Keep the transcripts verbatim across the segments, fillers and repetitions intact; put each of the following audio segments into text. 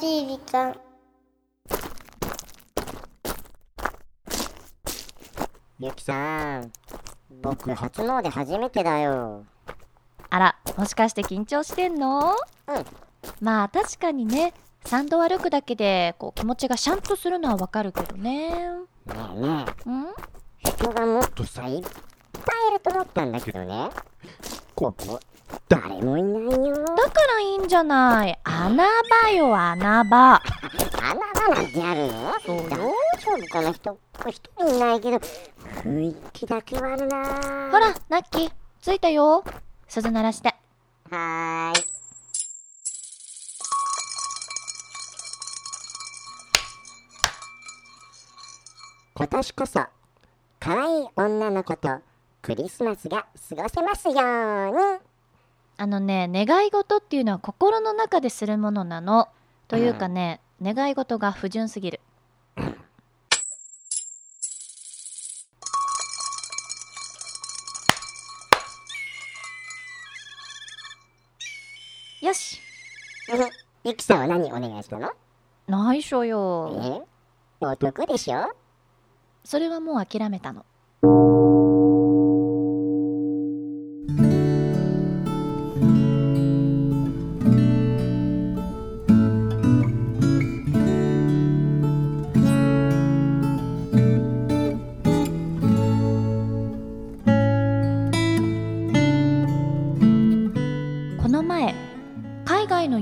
しい時間。ゆきさん、僕初詣初めてだよ。あら、もしかして緊張してんの？うん。まあ確かにね、参道歩くだけでこう気持ちがシャンとするのはわかるけどね。ねえねえ。うん？人がもっとさ、いっぱいいると思ったんだけどね。ここ誰もいないよ。だからいいんじゃない。穴場よ、穴場。穴場なんてあるの？そうよ。大丈夫かな、人。一人いないけど雰囲気だけはあるな。ほら、ナッキー、着いたよ。鈴鳴らして。はーい。今年こそ可愛い女の子とクリスマスが過ごせますように。あのね、願い事っていうのは心の中でするものなの。というかね、うん、願い事が不純すぎる。よし。ゆきさんは何お願いしたの？内緒よ。え？男でしょ？それはもう諦めたの。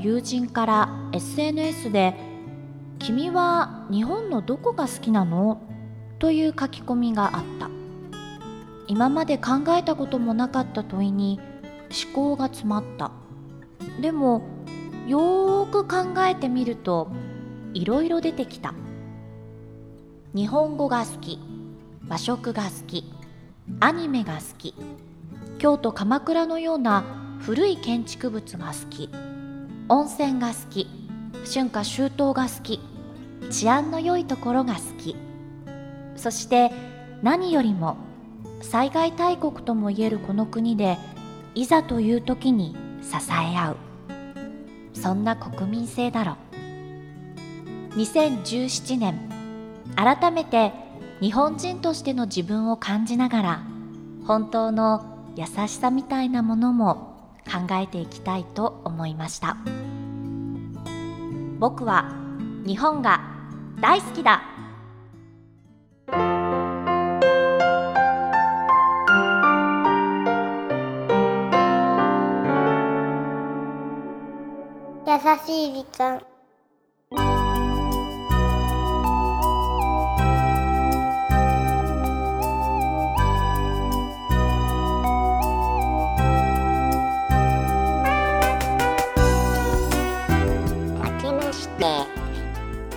友人から エスエヌエス で「君は日本のどこが好きなの？」という書き込みがあった。今まで考えたこともなかった問いに思考が詰まった。でもよーく考えてみるといろいろ出てきた。日本語が好き、和食が好き、アニメが好き、京都鎌倉のような古い建築物が好き、温泉が好き、春夏秋冬が好き、治安の良いところが好き、そして何よりも災害大国ともいえるこの国でいざという時に支え合う、そんな国民性だろう。にせんじゅうななねん、改めて日本人としての自分を感じながら、本当の優しさみたいなものも考えていきたいと思いました。僕は日本が大好きだ。優しい時間。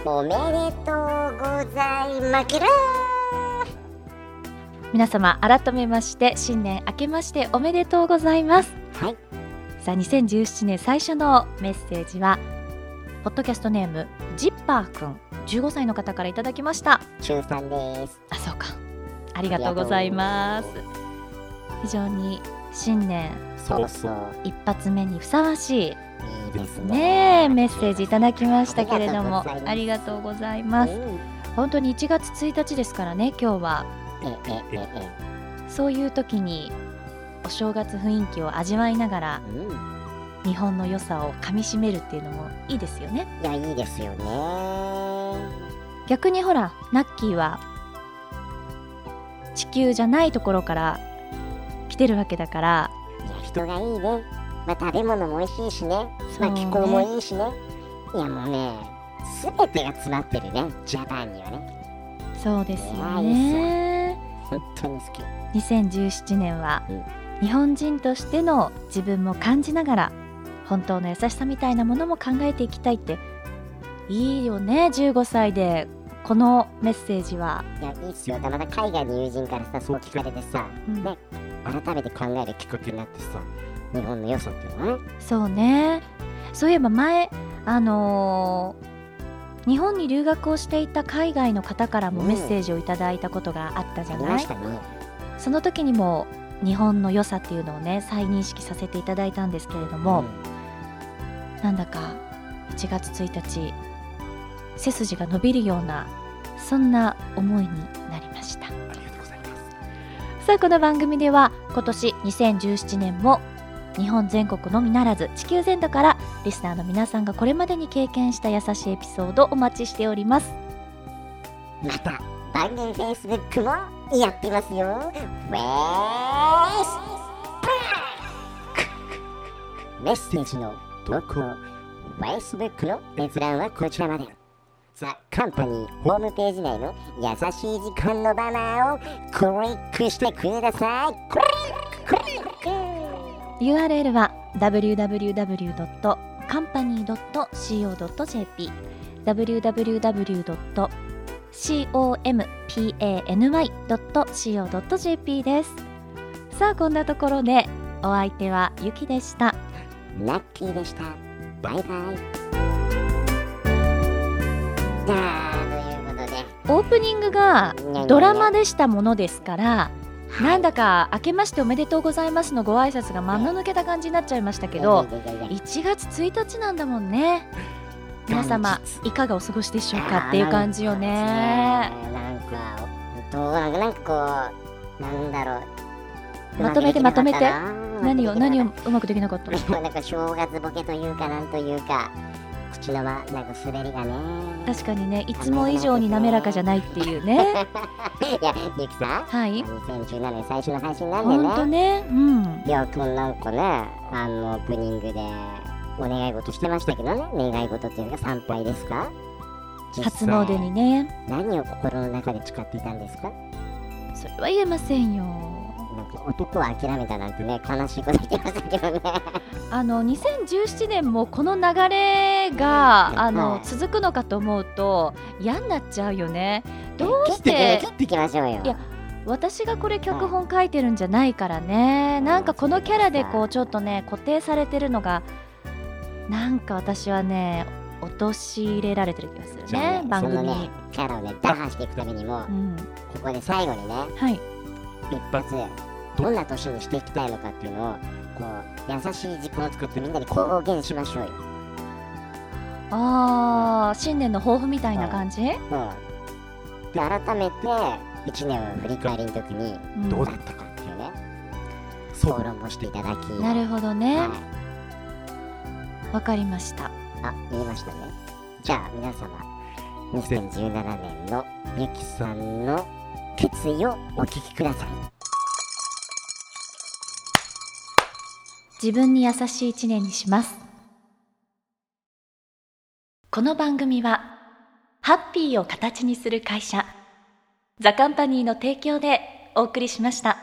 おめでとうございまける。皆様、改めまして新年明けましておめでとうございます。はい。さあ、にせんじゅうななねん最初のメッセージはポッドキャストネームジッパーくん、じゅうごさいの方からいただきました。中さんです。あ、そうか、ありがとうございます。非常に新年そうそう一発目にふさわしいですね、メッセージいただきましたけれども、ありがとうございます。本当にいちがつついたちですからね、今日は。そういう時にお正月雰囲気を味わいながら、うん、日本の良さをかみしめるっていうのもいいですよね。いや、いいですよね。逆にほら、ナッキーは地球じゃないところから来てるわけだから。いや、人がいいね。まあ、食べ物も美味しいしね、まあ、気候もいいしね。いや、もうね、すべてが詰まってるね、ジャパンにはね。そうですよね。本当に好き。にせんじゅうななねんは、うん、日本人としての自分も感じながら、本当の優しさみたいなものも考えていきたいっていいよね、じゅうごさいでこのメッセージは。いや、いいっすよ。また海外の友人からさ、そう聞かれてさ、うんね、改めて考えるきっかけになってさ、日本の良さっていうのね。そうね。そういえば前、あのー、日本に留学をしていた海外の方からもメッセージをいただいたことがあったじゃない、うんね、その時にも日本の良さっていうのをね、再認識させていただいたんですけれども、うん、なんだかいちがつついたち、背筋が伸びるようなそんな思いになりました。ありがとうございます。さあ、この番組では今年にせんじゅうななねんも日本全国のみならず地球全土からリスナーの皆さんがこれまでに経験した優しいエピソードをお待ちしております。また番組 Facebook もやってますよ。メッセージの投稿、 Facebook の閲覧はこちらまで。ザ・カンパニーホームページ内の優しい時間のバナーをクリックしてください。クリック、クリック。ユーアールエル は ダブリューダブリューダブリュードットカンパニードットシーオードットジェーピー ダブリューダブリューダブリュードットコンパニードットシーオードットジェーピー です。さあ、こんなところでお相手はゆきでした。ラッキーでした。バイバイ。あー、ということでオープニングがドラマでしたものですから、なんだか明けましておめでとうございますのご挨拶が間の抜けた感じになっちゃいましたけど、いちがつついたちなんだもんね。皆様いかがお過ごしでしょうかっていう感じよね。なんかなんかこうなんだろう、まとめてまとめて何を何をうまくできなかったの。なんか正月ボケというかなんというか、口のなんか滑りがね、確かにね、いつも以上に滑らかじゃないっていうね。いや、ゆきさん、はい、にせんじゅうななねん最初の配信なんでね、ほんとね、うん、いや、このなんかね、あのオープニングでお願い事してましたけどね、願い事っていうか参拝ですか、初詣にね、何を心の中で誓っていたんですか。それは言えませんよ。男は諦めたなんてね、悲しいこと言ってましたけどね。あのにせんじゅうななねんもこの流れが、うん、あの、はい、続くのかと思うと嫌になっちゃうよね。どうして切っていきましょうよ。いや、私がこれ脚本書いてるんじゃないからね、はい、なんかこのキャラでこうちょっとね固定されてるのがなんか私はね陥れられてる気がするね。番組にそのねキャラをね打破していくためにも、うん、ここで最後にね、はい、一発どんな年にしていきたいのかっていうのをこう優しい時間を作ってみんなに公言しましょうよ。ああ、新年の抱負みたいな感じ、うんうん、で改めていちねんを振り返りの時にどうだったかっていうね、うん、討論もしていただき。なるほどね、わ、はい、かりました。あ、言いましたね。じゃあ皆様にせんじゅうななねんのゆきさんの決意をお聞きください。自分に優しい一年にします。この番組はハッピーを形にする会社ザカンパニーの提供でお送りしました。